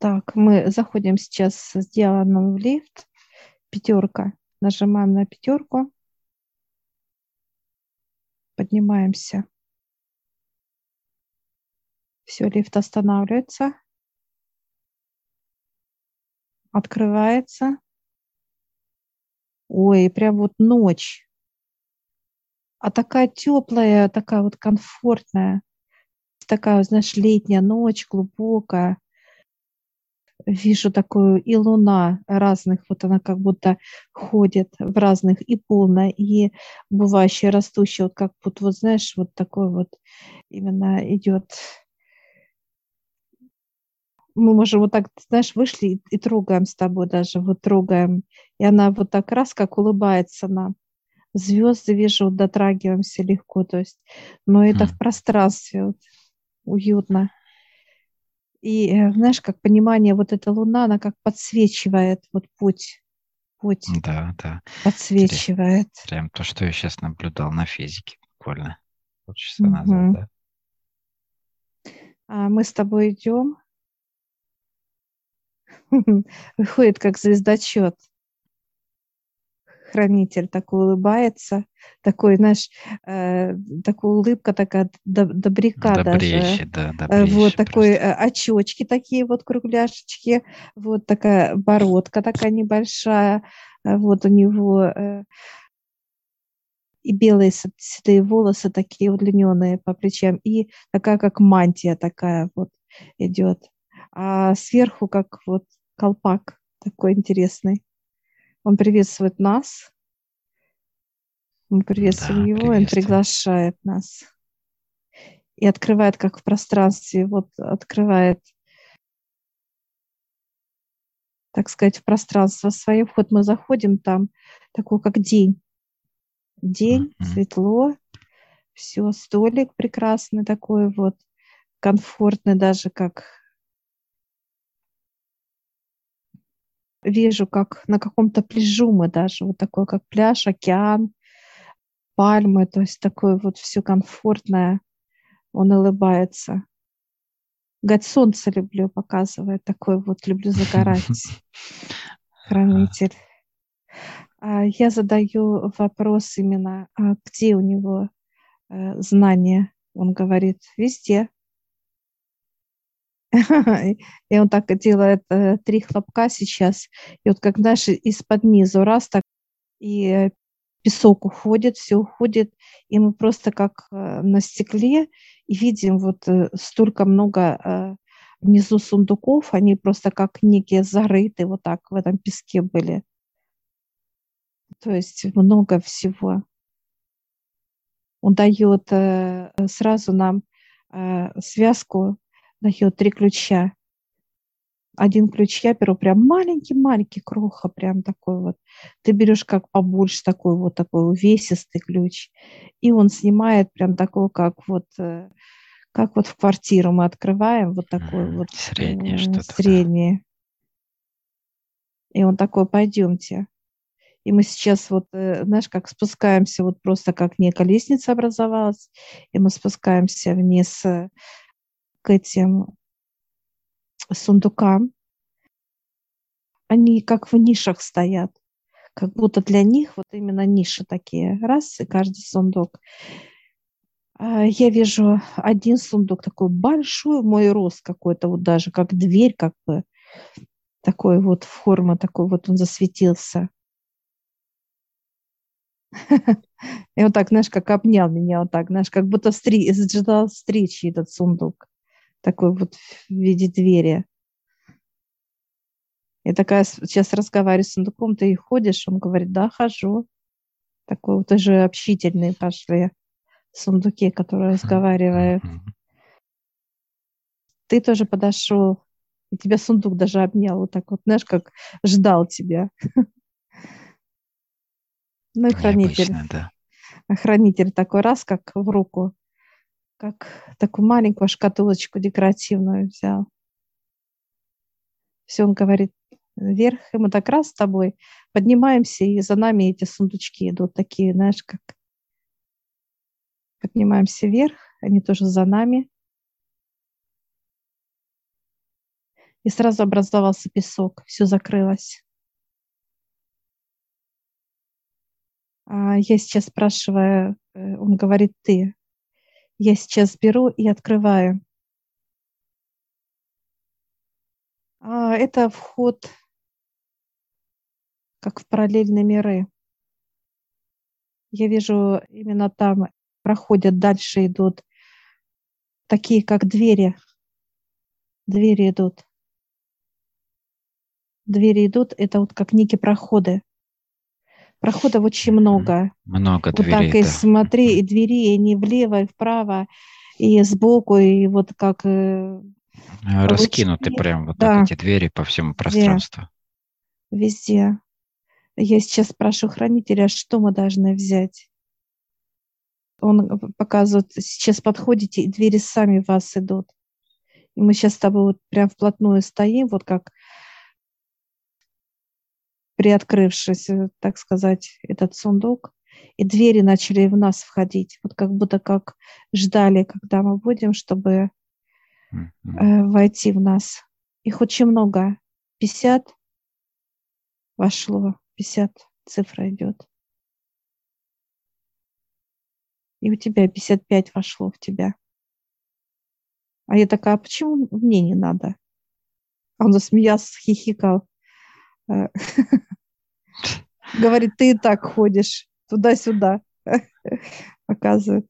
Так, мы заходим сейчас с Дианом в лифт. Пятерка. Нажимаем на пятерку. Поднимаемся. Все, лифт останавливается. Открывается. Ой, прям вот ночь. А такая теплая, такая вот комфортная. Такая, знаешь, летняя ночь, глубокая. Вижу такую и луна разных, вот она как будто ходит в разных, и полная, и бывающая, растущая, вот как будто, вот знаешь, вот такой вот именно идет. Мы можем вот так, знаешь, вышли и трогаем с тобой даже, вот трогаем. И она вот так раз, как улыбается нам. Звезды вижу, вот дотрагиваемся легко, то есть, но это в пространстве, вот, уютно. И, знаешь, как понимание, вот эта луна, она как подсвечивает вот путь. Да. Подсвечивает. Прям то, что я сейчас наблюдал на физике буквально полчаса назад, да? А мы с тобой идем. Выходит, как звездочет. Хранитель такой улыбается, такой, знаешь, такая улыбка такая добряка даже. Добрейший, вот такой очечки такие вот кругляшечки, вот такая бородка такая небольшая, вот у него и белые седые волосы такие удлиненные по плечам, и такая как мантия такая вот идет, а сверху как вот колпак такой интересный. Он приветствует нас, мы приветствуем его, он приглашает нас. И открывает, как в пространстве, вот открывает, так сказать, в пространство свое вход. Мы заходим там, такой как день. День, светло, все, столик прекрасный такой вот, комфортный даже, как... Вижу, как на каком-то пляжу мы даже, вот такой, как пляж, океан, пальмы, то есть такое вот все комфортное. Он улыбается. Говорит, солнце люблю, показывает, такой вот, люблю загорать. Хранитель. Я задаю вопрос именно, где у него знания? Он говорит, везде. И он так делает 3 хлопка сейчас. И вот как дальше из-под низу раз так, и песок уходит, все уходит. И мы просто как на стекле и видим вот столько много внизу сундуков. Они просто как некие зарыты вот так в этом песке были. То есть много всего. Он дает сразу нам связку, дает 3 ключа. 1 ключ я беру прям маленький-маленький, кроха прям такой вот. Ты берешь как побольше такой вот, такой увесистый ключ. И он снимает прям такой, как вот в квартиру мы открываем, вот такой вот. Средний что-то. Средний. И он такой, пойдемте. И мы сейчас вот, знаешь, как спускаемся, вот просто как некая лестница образовалась, и мы спускаемся вниз к этим сундукам. Они как в нишах стоят, как будто для них вот именно ниши такие. Раз, и каждый сундук. Я вижу 1 сундук такой большой, мой рост какой-то, вот даже как дверь, как бы, такой вот форма, такой вот он засветился. И вот так, знаешь, как обнял меня, вот так, знаешь, как будто ждал встречи этот сундук. Такой вот в виде двери. Я такая, сейчас разговариваю с сундуком, ты ходишь? Он говорит, да, хожу. Такой вот уже общительные пошли сундуки, которые разговаривают. Ты тоже подошел, и тебя сундук даже обнял, вот так вот, знаешь, как ждал тебя. Ну и хранитель. Хранитель такой раз, как в руку. Как такую маленькую шкатулочку декоративную взял. Все, он говорит, вверх, и мы так раз с тобой поднимаемся, и за нами эти сундучки идут такие, знаешь, как... Поднимаемся вверх, они тоже за нами. и сразу образовался песок, все закрылось. Я сейчас спрашиваю, он говорит «ты». Я сейчас беру и открываю. Это вход как в параллельные миры. Я вижу, именно там проходят, дальше идут такие, как двери. Двери идут. Двери идут, это вот как некие проходы. Проходов очень много. Много дверей. Вот так и смотри, и двери, и не влево, и вправо, и сбоку, и вот как... Раскинуты получили. Прям вот да. Так эти двери по всему пространству. Везде. Я сейчас прошу хранителя, что мы должны взять. Он показывает, сейчас подходите, и двери сами в вас идут. И мы сейчас с тобой вот прям вплотную стоим, вот как... приоткрывшись, так сказать, этот сундук, и двери начали в нас входить, вот как будто как ждали, когда мы будем, чтобы войти в нас. Их очень много. 50 вошло, 50 цифра идет. И у тебя 55 вошло в тебя. А я такая, а почему мне не надо? А он засмеялся, хихикал. Говорит, ты и так ходишь туда-сюда, показывает.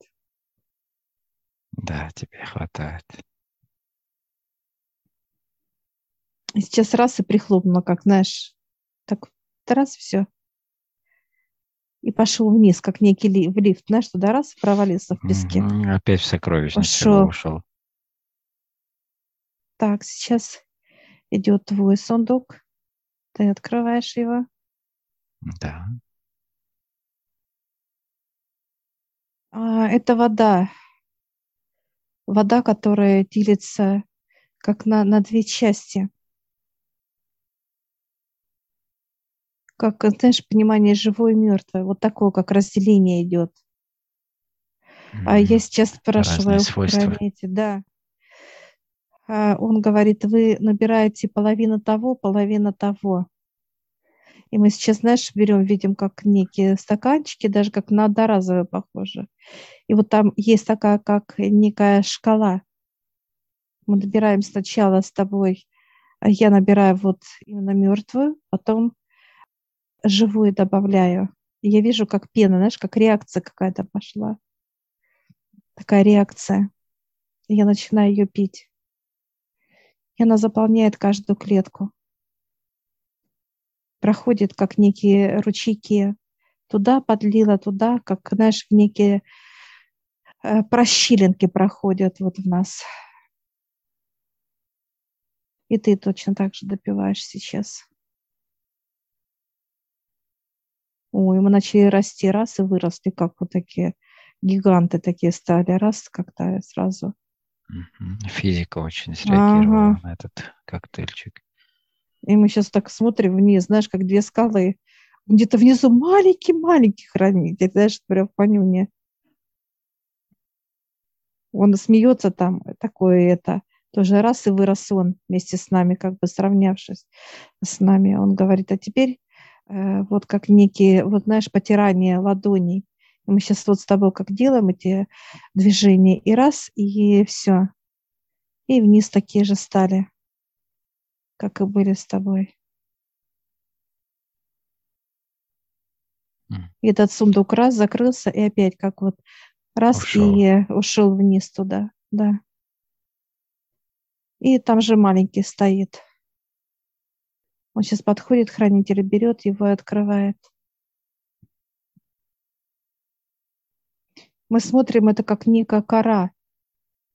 Да, тебе хватает. И сейчас раз и прихлопнула, как, знаешь, так раз все. И пошел вниз, как некий лифт, знаешь, туда раз и провалился в песке. Опять в сокровищницу ушел. Так, сейчас идет твой сундук. Ты открываешь его? Да. Это вода. Вода, которая делится как на две части. Как, знаешь, понимание живое и мертвое. Вот такое, как разделение идет. А я сейчас спрашиваю в хранителе, да. Он говорит, вы набираете половину того. И мы сейчас, знаешь, берем, видим, как некие стаканчики, даже как на одноразовые похоже. И вот там есть такая, как некая шкала. Мы набираем сначала с тобой, я набираю вот именно мертвую, потом живую добавляю. И я вижу, как пена, знаешь, как реакция какая-то пошла. Такая реакция. И я начинаю ее пить. И она заполняет каждую клетку. Проходит, как некие ручейки. Туда подлила, туда, как, знаешь, некие прощелинки проходят вот в нас. И ты точно так же допиваешь сейчас. Ой, мы начали расти, раз и выросли, как вот такие гиганты такие стали, раз как-то сразу. Физика очень среагировала на этот коктейльчик. И мы сейчас так смотрим вниз, знаешь, как две скалы. Где-то внизу маленький-маленький хранитель, знаешь, прям в понюне. Он смеется там, такое это. Тоже раз и вырос он вместе с нами, как бы сравнявшись с нами. Он говорит, а теперь вот как некие, вот знаешь, потирание ладоней. Мы сейчас вот с тобой как делаем эти движения. И раз, и все. И вниз такие же стали, как и были с тобой. И этот сундук раз закрылся, и опять как вот раз ушел. И ушел вниз туда. Да. И там же маленький стоит. Он сейчас подходит, хранитель берет его и открывает. Мы смотрим, это как некая кора.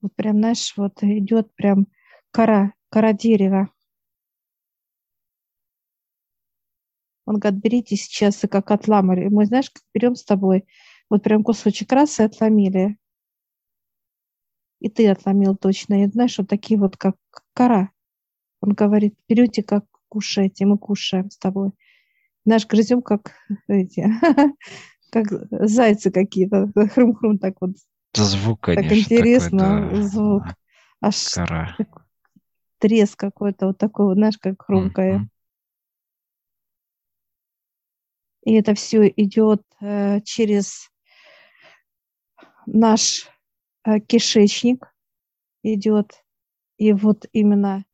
Вот прям, знаешь, вот идет прям кора дерева. Он говорит, берите сейчас и как отламали. Мы, знаешь, как берем с тобой, вот прям кусочек раз и отломили. И ты отломил точно. И знаешь, вот такие вот как кора. Он говорит, берете как кушаете, мы кушаем с тобой. Знаешь, грызем как эти... Как зайцы какие-то, хрум-хрум так вот. Звук, конечно. Так интересно, такой, да. Звук. Аж кора. треск какой-то вот такой, вот, знаешь, как хрумкое. И это все идет через наш кишечник, идет и вот именно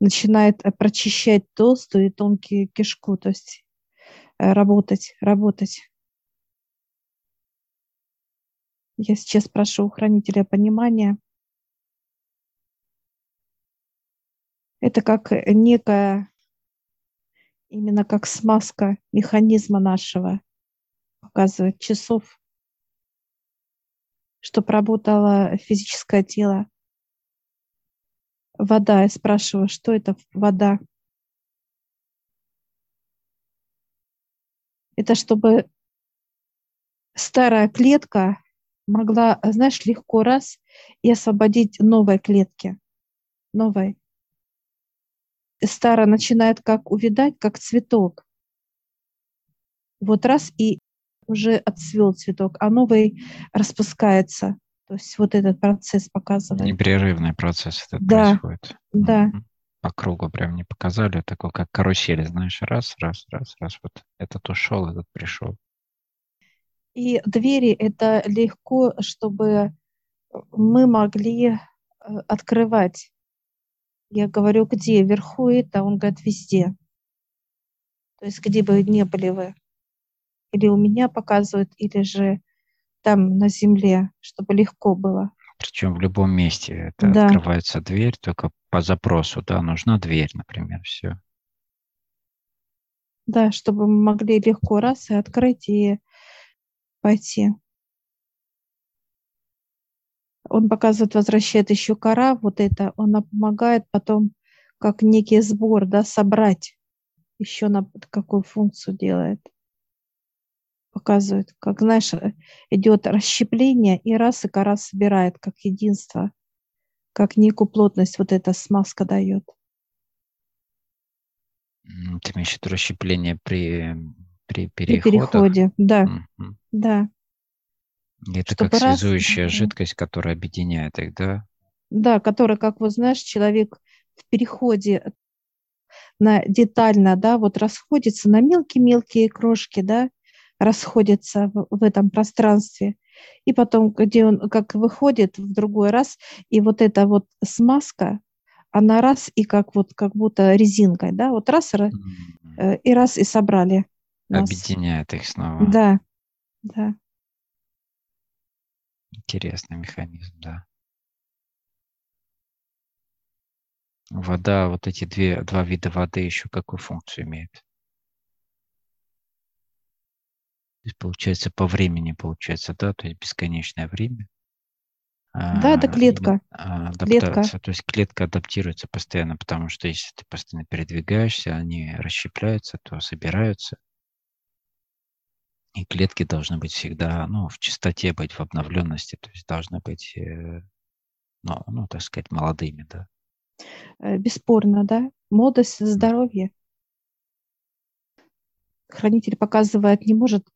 начинает прочищать толстую и тонкую кишку, то есть работать. Я сейчас прошу у хранителя понимания. Это как некая, именно как смазка механизма нашего, показывает часов, чтобы работало физическое тело. Вода. Я спрашиваю, что это вода? Это чтобы старая клетка могла, знаешь, легко раз и освободить новой клетки. Новой. Старая начинает как увядать, как цветок. Вот раз и уже отцвел цветок, а новый распускается. То есть вот этот процесс показывает. Непрерывный процесс этот происходит. Да. По кругу прям не показали. Такой как карусель, знаешь, раз. Вот этот ушел, этот пришел. И двери — это легко, чтобы мы могли открывать. Я говорю, где? Вверху это? Он говорит, везде. То есть где бы ни были вы. Или у меня показывают, или же там на земле, чтобы легко было. Причем в любом месте это открывается дверь, только по запросу, да, нужна дверь, например, все. Да, чтобы мы могли легко раз и открыть, и пойти. Он показывает, возвращает еще кора, вот это, она помогает потом, как некий сбор, да, собрать, еще на какую функцию делает. Показывает, как, знаешь, идет расщепление, и раз, и кора собирает, как единство, как некую плотность вот эта смазка дает. Ты имеешь в виду расщепление при переходах? При переходе, да. Да. Это чтобы как связующая жидкость, которая объединяет их, да? Да, которая, как вот знаешь, человек в переходе на детально, да, вот расходится на мелкие-мелкие крошки, да, расходится в этом пространстве. И потом, где он как выходит в другой раз, и вот эта вот смазка, она раз и как вот как будто резинкой, да, вот раз и собрали. Нас. Объединяет их снова. Да, да. Интересный механизм, да. Вода, вот эти два вида воды еще какую функцию имеют? То есть, получается, по времени, да, то есть бесконечное время. Да, это клетка. Адаптация. То есть клетка адаптируется постоянно, потому что если ты постоянно передвигаешься, они расщепляются, то собираются. И клетки должны быть всегда, ну, в чистоте быть, в обновленности, то есть должны быть, ну, так сказать, молодыми, да. Бесспорно, да. Молодость, здоровье. Хранитель показывает, не может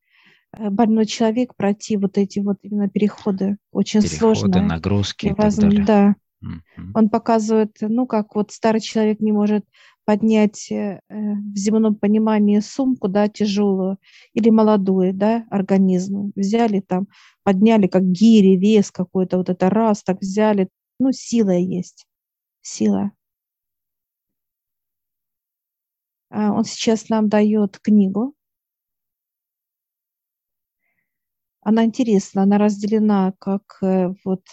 больной человек пройти вот эти вот именно переходы. Очень сложно. Переходы, нагрузки и так далее. Да. Он показывает, ну, как вот старый человек не может поднять в земном понимании сумку, да, тяжелую, или молодую, да, организм. Взяли там, подняли, как гири, вес какой-то, вот это раз, так взяли. Ну, сила есть, сила. Он сейчас нам дает книгу. Она интересна, она разделена как вот...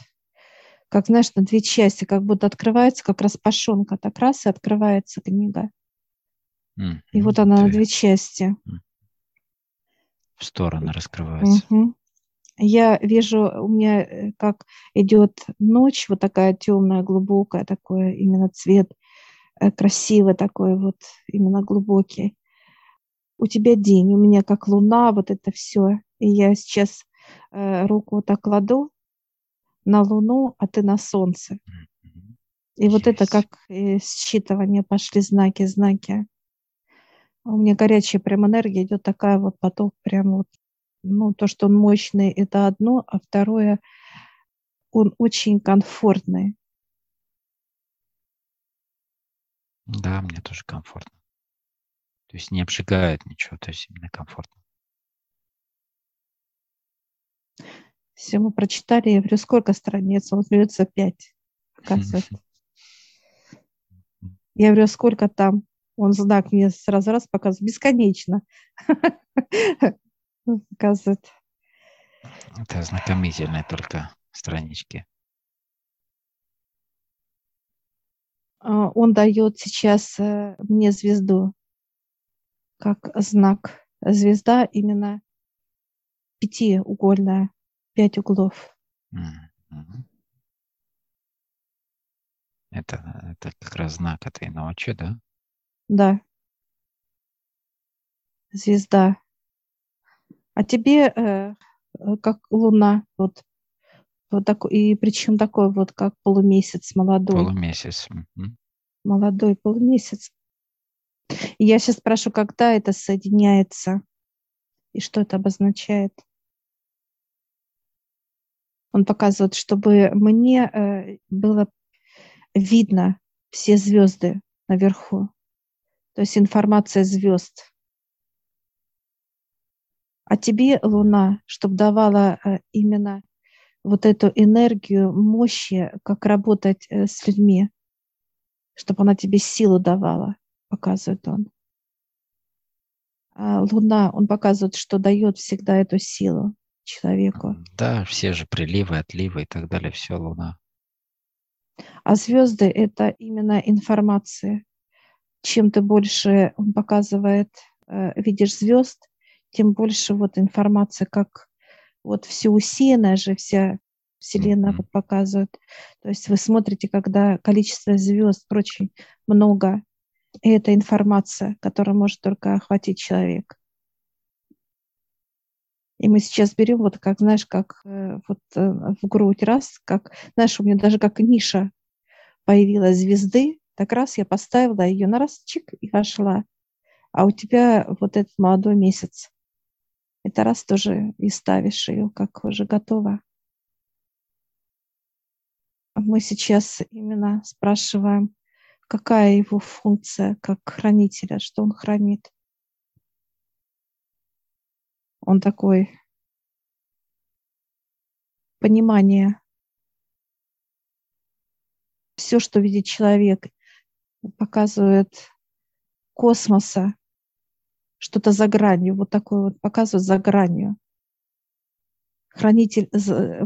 как, знаешь, на две части, как будто открывается, как распашонка, так раз и открывается книга. И вот она на две части. В стороны раскрывается. Я вижу, у меня как идет ночь, вот такая темная, глубокая, такой именно цвет, красивый такой вот, именно глубокий. У тебя день, у меня как луна, вот это все. И я сейчас руку вот так кладу на Луну, а ты на Солнце. И вот это как считывание пошли знаки. У меня горячая прям энергия идет, такая вот поток прям вот. Ну, то, что он мощный, это одно, а второе, он очень комфортный. Да, мне тоже комфортно. То есть не обжигает ничего, то есть именно комфортно. Все, мы прочитали, я говорю, сколько страниц? Он говорит, 5. Оказывается. Я говорю, сколько там? Он знак мне сразу раз показывает. Бесконечно. Показывает. Это ознакомительные только странички. Он дает сейчас мне звезду, как знак. Звезда именно 5-угольная, 5 углов. Mm-hmm. Это как раз знак этой ночи, да? Да. Звезда. А тебе как луна, вот такой, и причем такой вот, как полумесяц молодой. Полумесяц. Mm-hmm. Молодой полумесяц. И я сейчас спрошу, когда это соединяется и что это обозначает. Он показывает, чтобы мне было видно все звезды наверху. То есть информация звезд. А тебе, Луна, чтобы давала именно вот эту энергию, мощи, как работать с людьми, чтобы она тебе силу давала, показывает он. А Луна, он показывает, что дает всегда эту силу человеку. Да, все же приливы, отливы и так далее, все Луна. А звезды — это именно информация. Чем ты больше, он показывает, видишь звезд, тем больше вот информация, как вот все усеянная же, вся Вселенная вот показывает. То есть вы смотрите, когда количество звезд очень много, и это информация, которая может только охватить человек. И мы сейчас берем вот как, знаешь, как вот в грудь раз, как, знаешь, у меня даже как ниша появилась звезды, так раз я поставила ее на раз, чик, и вошла. А у тебя вот этот молодой месяц. Это раз тоже и ставишь ее, как уже готова. Мы сейчас именно спрашиваем, какая его функция как хранителя, что он хранит. Он такой понимание. Все, что видит человек, показывает космоса, что-то за гранью, вот такое вот показывает за гранью. Хранитель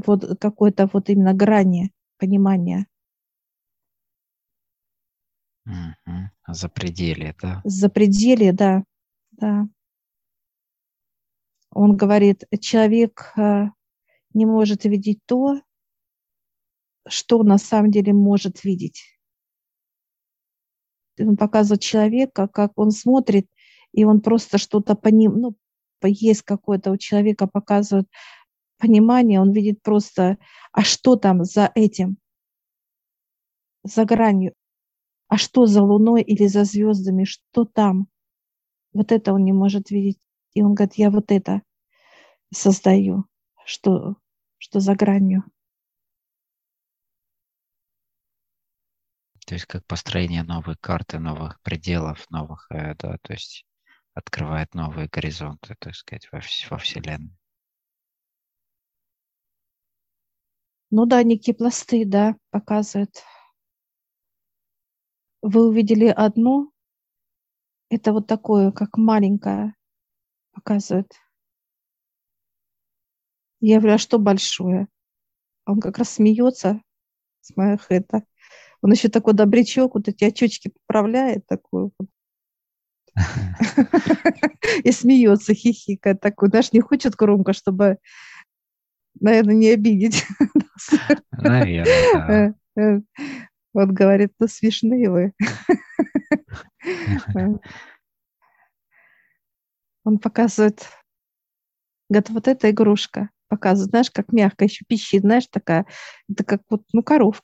вот какой-то вот именно грани понимания. Запределье, да? Запределье, да, да. Он говорит, человек не может видеть то, что на самом деле может видеть. Он показывает человека, как он смотрит, и он просто что-то по ним, ну, есть какое-то у человека, показывает понимание, он видит просто, а что там за этим, за гранью, а что за луной или за звездами, что там. Вот это он не может видеть. И он говорит, я вот это создаю, что за гранью. То есть как построение новой карты, новых пределов, новых, да, то есть открывает новые горизонты, так сказать, во Вселенной. Ну да, некие пласты, да, показывают. Вы увидели одну, это вот такое, как маленькое. Показывает. Я говорю, а что большое? Он как раз смеется с моего хэта. Он еще такой добрячок, вот эти очечки поправляет такую. И смеется, хихикает такой. Даже не хочет громко, чтобы, наверное, не обидеть. Наверное, да. Вот говорит, ну смешные вы. Он показывает, говорит, вот эта игрушка. Показывает, знаешь, как мягко, еще пищит, знаешь, такая, это как вот, ну, корова,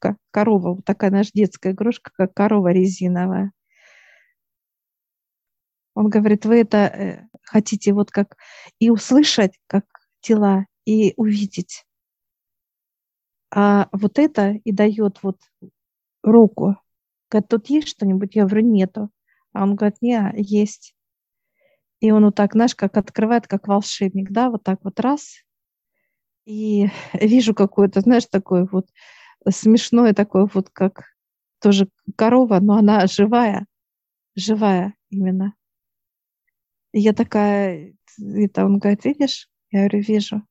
вот такая, наша детская игрушка, как корова резиновая. Он говорит, вы это хотите вот как и услышать, как тела, и увидеть. А вот это и дает вот руку, Говорит, тут есть что-нибудь? Я говорю, нету. А он говорит, не, есть. И он вот так, знаешь, как открывает, как волшебник, да, вот так вот раз. И вижу какое-то, знаешь, такое вот смешное, такое вот, как тоже корова, но она живая, живая именно. И я такая, это он говорит, видишь? Я говорю, вижу.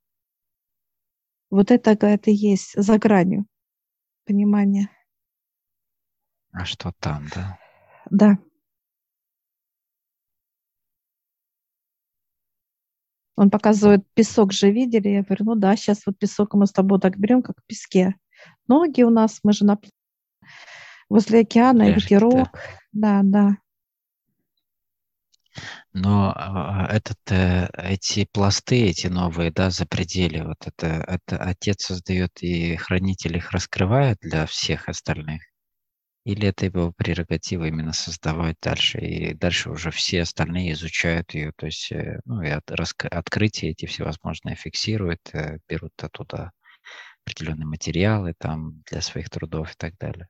Вот это, говорит, и есть за гранью понимания. А что там, да? Да. Он показывает песок же, видели? Я говорю, ну да, сейчас вот песок мы с тобой так берем, как в песке. Ноги у нас, мы же на возле океана, и ветерок. Да, да. Но эти пласты, эти новые, да, за пределы, вот это Отец создает и Хранитель их раскрывает для всех остальных? Или это его прерогатива именно создавать дальше, и дальше уже все остальные изучают ее, то есть ну, и открытия эти всевозможные фиксируют, берут оттуда определенные материалы там, для своих трудов и так далее.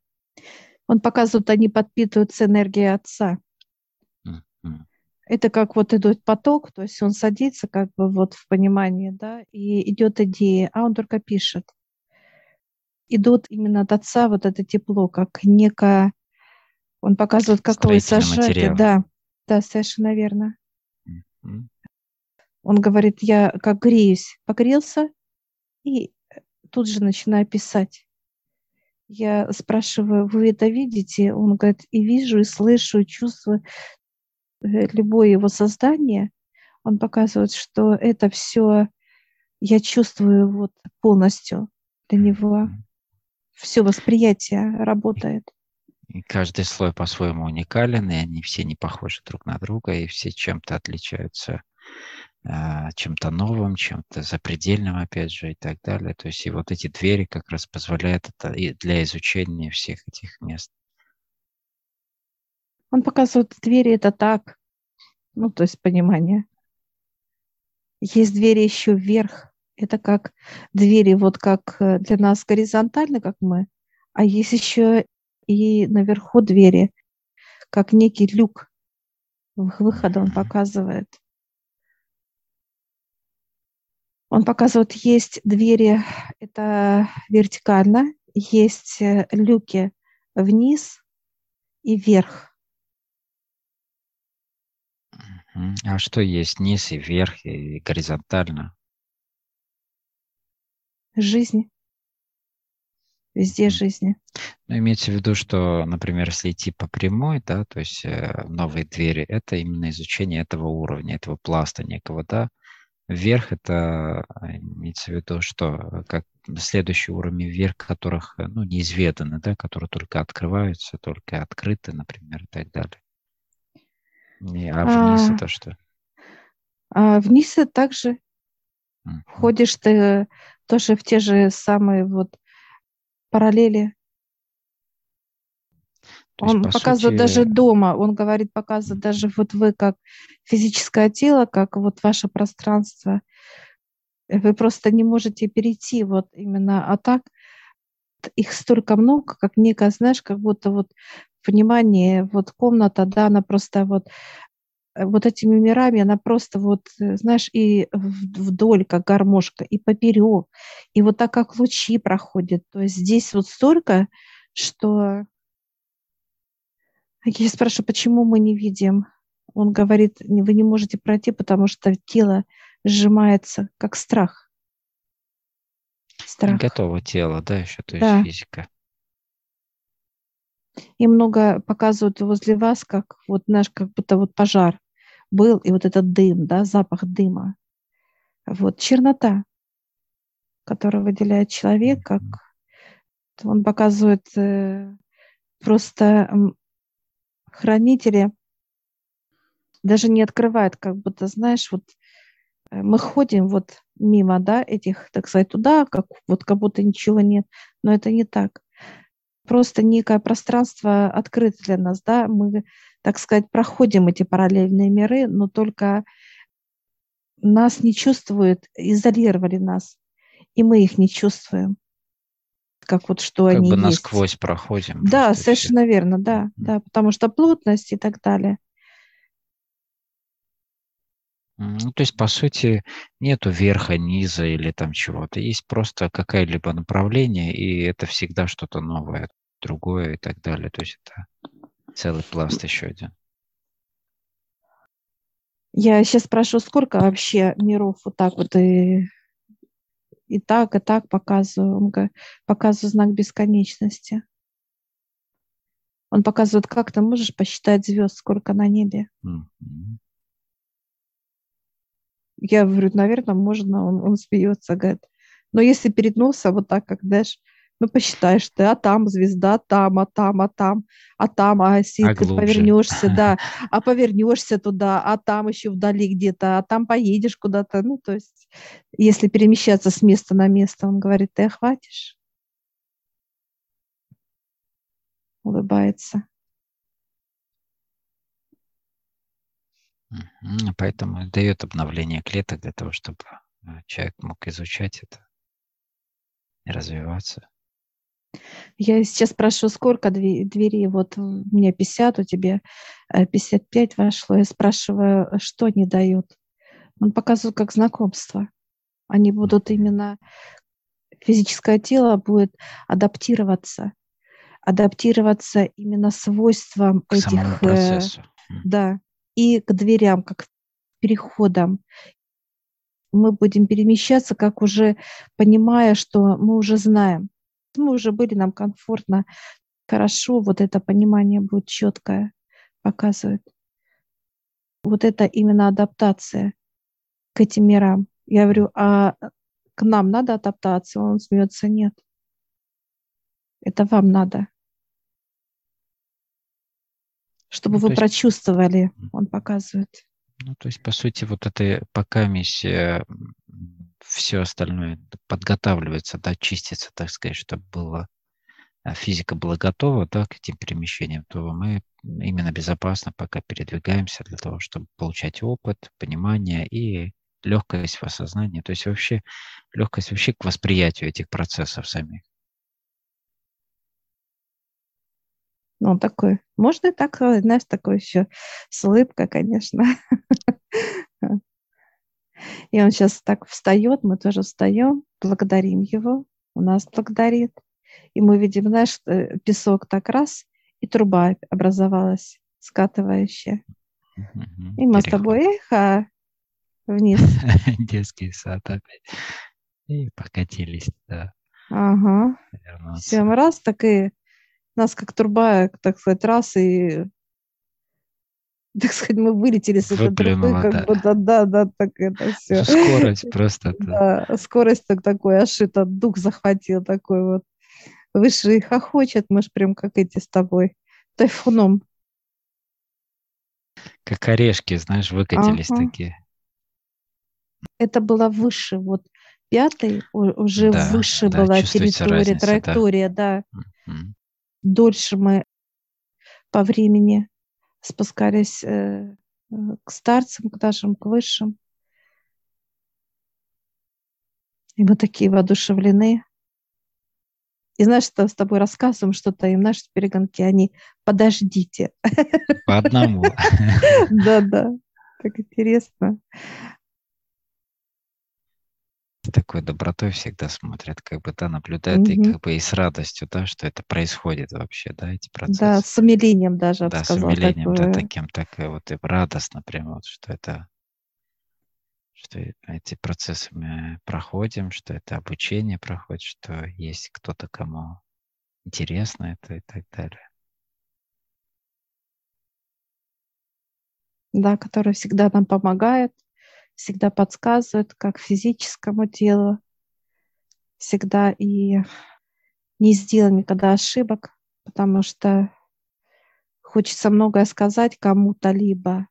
Он показывает, они подпитываются энергией Отца. Mm-hmm. Это как вот идет поток, то есть он садится как бы вот в понимании, да, и идет идея, а он только пишет. Идут именно от Отца вот это тепло, как некое... Он показывает, как вы сажаете. Да, да, совершенно верно. Mm-hmm. Он говорит, я как греюсь. Погрелся и тут же начинаю писать. Я спрашиваю, вы это видите? Он говорит, и вижу, и слышу, и чувствую любое его создание. Он показывает, что это все я чувствую вот полностью для него. Все восприятие работает. И каждый слой по-своему уникален, и они все не похожи друг на друга, и все чем-то отличаются, чем-то новым, чем-то запредельным, опять же, и так далее. То есть и вот эти двери как раз позволяют это для изучения всех этих мест. Он показывает, двери — это так, ну, то есть понимание. Есть двери еще вверх. Это как двери, вот как для нас горизонтально, как мы, а есть еще и наверху двери, как некий люк. Выхода он показывает. Он показывает, есть двери, это вертикально, есть люки вниз и вверх. А что есть низ и вверх и горизонтально? Жизнь. Везде жизни. Ну, имеется в виду, что, например, если идти по прямой, да, то есть новые двери, это именно изучение этого уровня, этого пласта некого, да. Вверх это имеется в виду, что как следующий уровень вверх, которых, ну, неизведаны, да, которые только открываются, только открыты, например, и так далее. И, а вниз это что? Вниз это также входишь ты тоже в те же самые вот параллели. То есть, он показывает даже дома, он говорит, показывает даже вот вы как физическое тело, как вот ваше пространство. Вы просто не можете перейти вот именно, а так их столько много, как некое, знаешь, как будто вот понимание, вот комната, да, она просто вот этими мирами, она просто вот, знаешь, и вдоль, как гармошка, и поперек, и вот так, как лучи проходят. То есть здесь вот столько, что... Я спрашиваю, почему мы не видим? Он говорит, вы не можете пройти, потому что тело сжимается, как страх. Страх. Не готово тело, да, еще, то есть да. Физика. И много показывают возле вас, как вот наш, как будто вот пожар был, и вот этот дым, да, запах дыма. Вот чернота, которую выделяет человек, как он показывает просто хранители, даже не открывает, как будто, знаешь, вот мы ходим вот мимо, да, этих, так сказать, туда, как, вот как будто ничего нет, но это не так. Просто некое пространство открыто для нас, да, мы, так сказать, проходим эти параллельные миры, но только нас не чувствуют, изолировали нас, и мы их не чувствуем. как вот что как они есть. Как бы насквозь есть. Проходим. Да, совершенно все. Верно, да, да, потому что плотность и так далее. Ну, то есть, по сути, нету верха, низа или там чего-то. Есть просто какое-либо направление, и это всегда что-то новое, другое и так далее. То есть это целый пласт еще один. Я сейчас спрошу, сколько вообще миров вот так вот и так показываю. Он показывает знак бесконечности. Он показывает, как ты можешь посчитать звезд, сколько на небе. Mm-hmm. Я говорю, наверное, можно, он смеется, говорит. Но если переднулся вот так, как дашь, ну, посчитаешь ты, а там звезда, там, а там, а там, а там, а если ты глубже повернешься, да, а повернешься туда, а там еще вдали где-то, а там поедешь куда-то. Ну, то есть, если перемещаться с места на место, он говорит, ты охватишь. Улыбается. Поэтому дает обновление клеток для того, чтобы человек мог изучать это и развиваться. Я сейчас спрошу, сколько дверей? Вот у меня 50, у тебя 55 вошло. Я спрашиваю, что они дают? Он показывает как знакомство. Они будут именно... Физическое тело будет адаптироваться. Адаптироваться именно свойствам к этих... К самому процессу. Да. И к дверям, как к переходам. Мы будем перемещаться, как уже понимая, что мы уже знаем. Мы уже были, нам комфортно, хорошо. Вот это понимание будет четкое, показывает. Вот это именно адаптация к этим мирам. Я говорю, а к нам надо адаптация? Он смеется, нет. Это вам надо. Чтобы вы прочувствовали, он показывает. Ну, то есть, по сути, вот это пока миссия, все остальное подготавливается, да, чистится, так сказать, чтобы была, физика была готова, да, к этим перемещениям, то мы именно безопасно пока передвигаемся для того, чтобы получать опыт, понимание и легкость в осознании, то есть вообще легкость вообще к восприятию этих процессов самих. Ну, он такой, можно и так, знаешь, такой еще с улыбкой, конечно. И он сейчас так встает, мы тоже встаем, благодарим его, он нас благодарит. И мы видим, знаешь, песок так раз, и труба образовалась, скатывающая. И мы с тобой вниз. Детский сад опять. И покатились, да. Ага. Все, мы раз, так и... Нас как труба, так сказать, раз и, так сказать, мы вылетели с этой трубы, как будто, да, так это все. Скорость просто. Да, скорость так такой, аж этот дух захватил такой вот. Выше хохочет, мы ж прям как эти с тобой, тайфуном. Как орешки, знаешь, выкатились такие. Это было выше, вот пятый уже выше была территория, траектория, да. Дольше мы по времени спускались к старцам, к нашим, к высшим. И мы такие воодушевлены. И знаешь, что с тобой рассказываем что-то, и наши перегонки, они подождите. По одному. Да, так интересно. С такой добротой всегда смотрят, как бы, да, наблюдают, и как бы и с радостью, да, что это происходит вообще, да, эти процессы. Да, с умилением даже, я бы сказала. Да, с умилением, такое. Да, таким, так вот и радостно прямо, вот, что это, что эти процессы мы проходим, что это обучение проходит, что есть кто-то, кому интересно это и так далее. Да, который всегда нам помогает. Всегда подсказывает, как физическому телу, всегда и не сделаем никогда ошибок, потому что хочется многое сказать кому-то либо,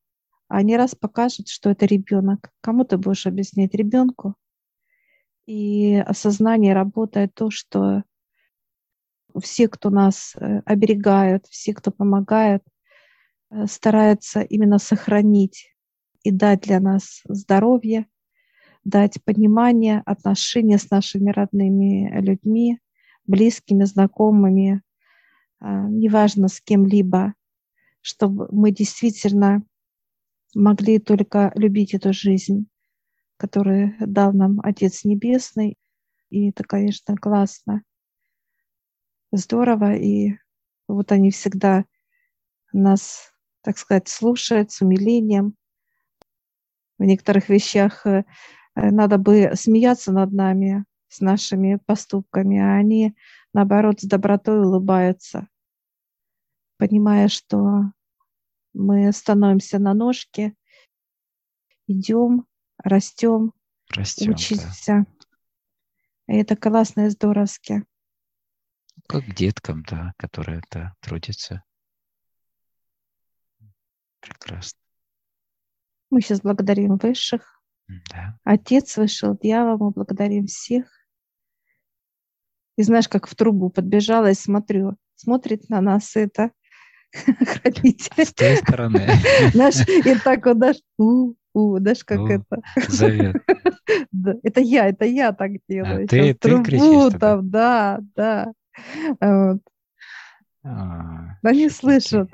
а не раз покажет, что это ребенок. Кому ты будешь объяснять? Ребенку. И осознание работает то, что все, кто нас оберегают, все, кто помогает, стараются именно сохранить и дать для нас здоровье, дать понимание, отношения с нашими родными людьми, близкими, знакомыми, неважно с кем-либо, чтобы мы действительно могли только любить эту жизнь, которую дал нам Отец Небесный. И это, конечно, классно, здорово. И вот они всегда нас, так сказать, слушают с умилением. В некоторых вещах надо бы смеяться над нами, с нашими поступками, а они, наоборот, с добротой улыбаются, понимая, что мы становимся на ножки, идем, растем, учимся. Да. И это классно и здоровски. Как деткам, да, которые да, трудятся. Прекрасно. Мы сейчас благодарим высших. Да. Отец вышел, дьявол, мы благодарим всех. И знаешь, как в трубу подбежала и смотрю, смотрит на нас это хранитель. С той стороны. И так вот даже, знаешь, как это. Завет. Это я так делаю. Ты кричишь. Да. Они слышат.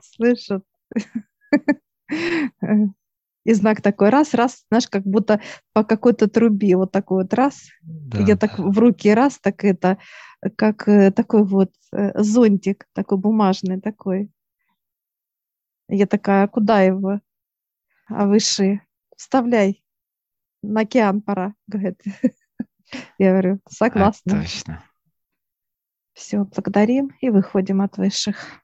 И знак такой, раз, знаешь, как будто по какой-то трубе, вот такой вот раз, да, я так в руки раз, так это, как такой вот зонтик, такой бумажный такой. Я такая, куда его? А выше, вставляй, на океан пора, говорит. Я говорю, согласна. Точно. Все, благодарим и выходим от высших.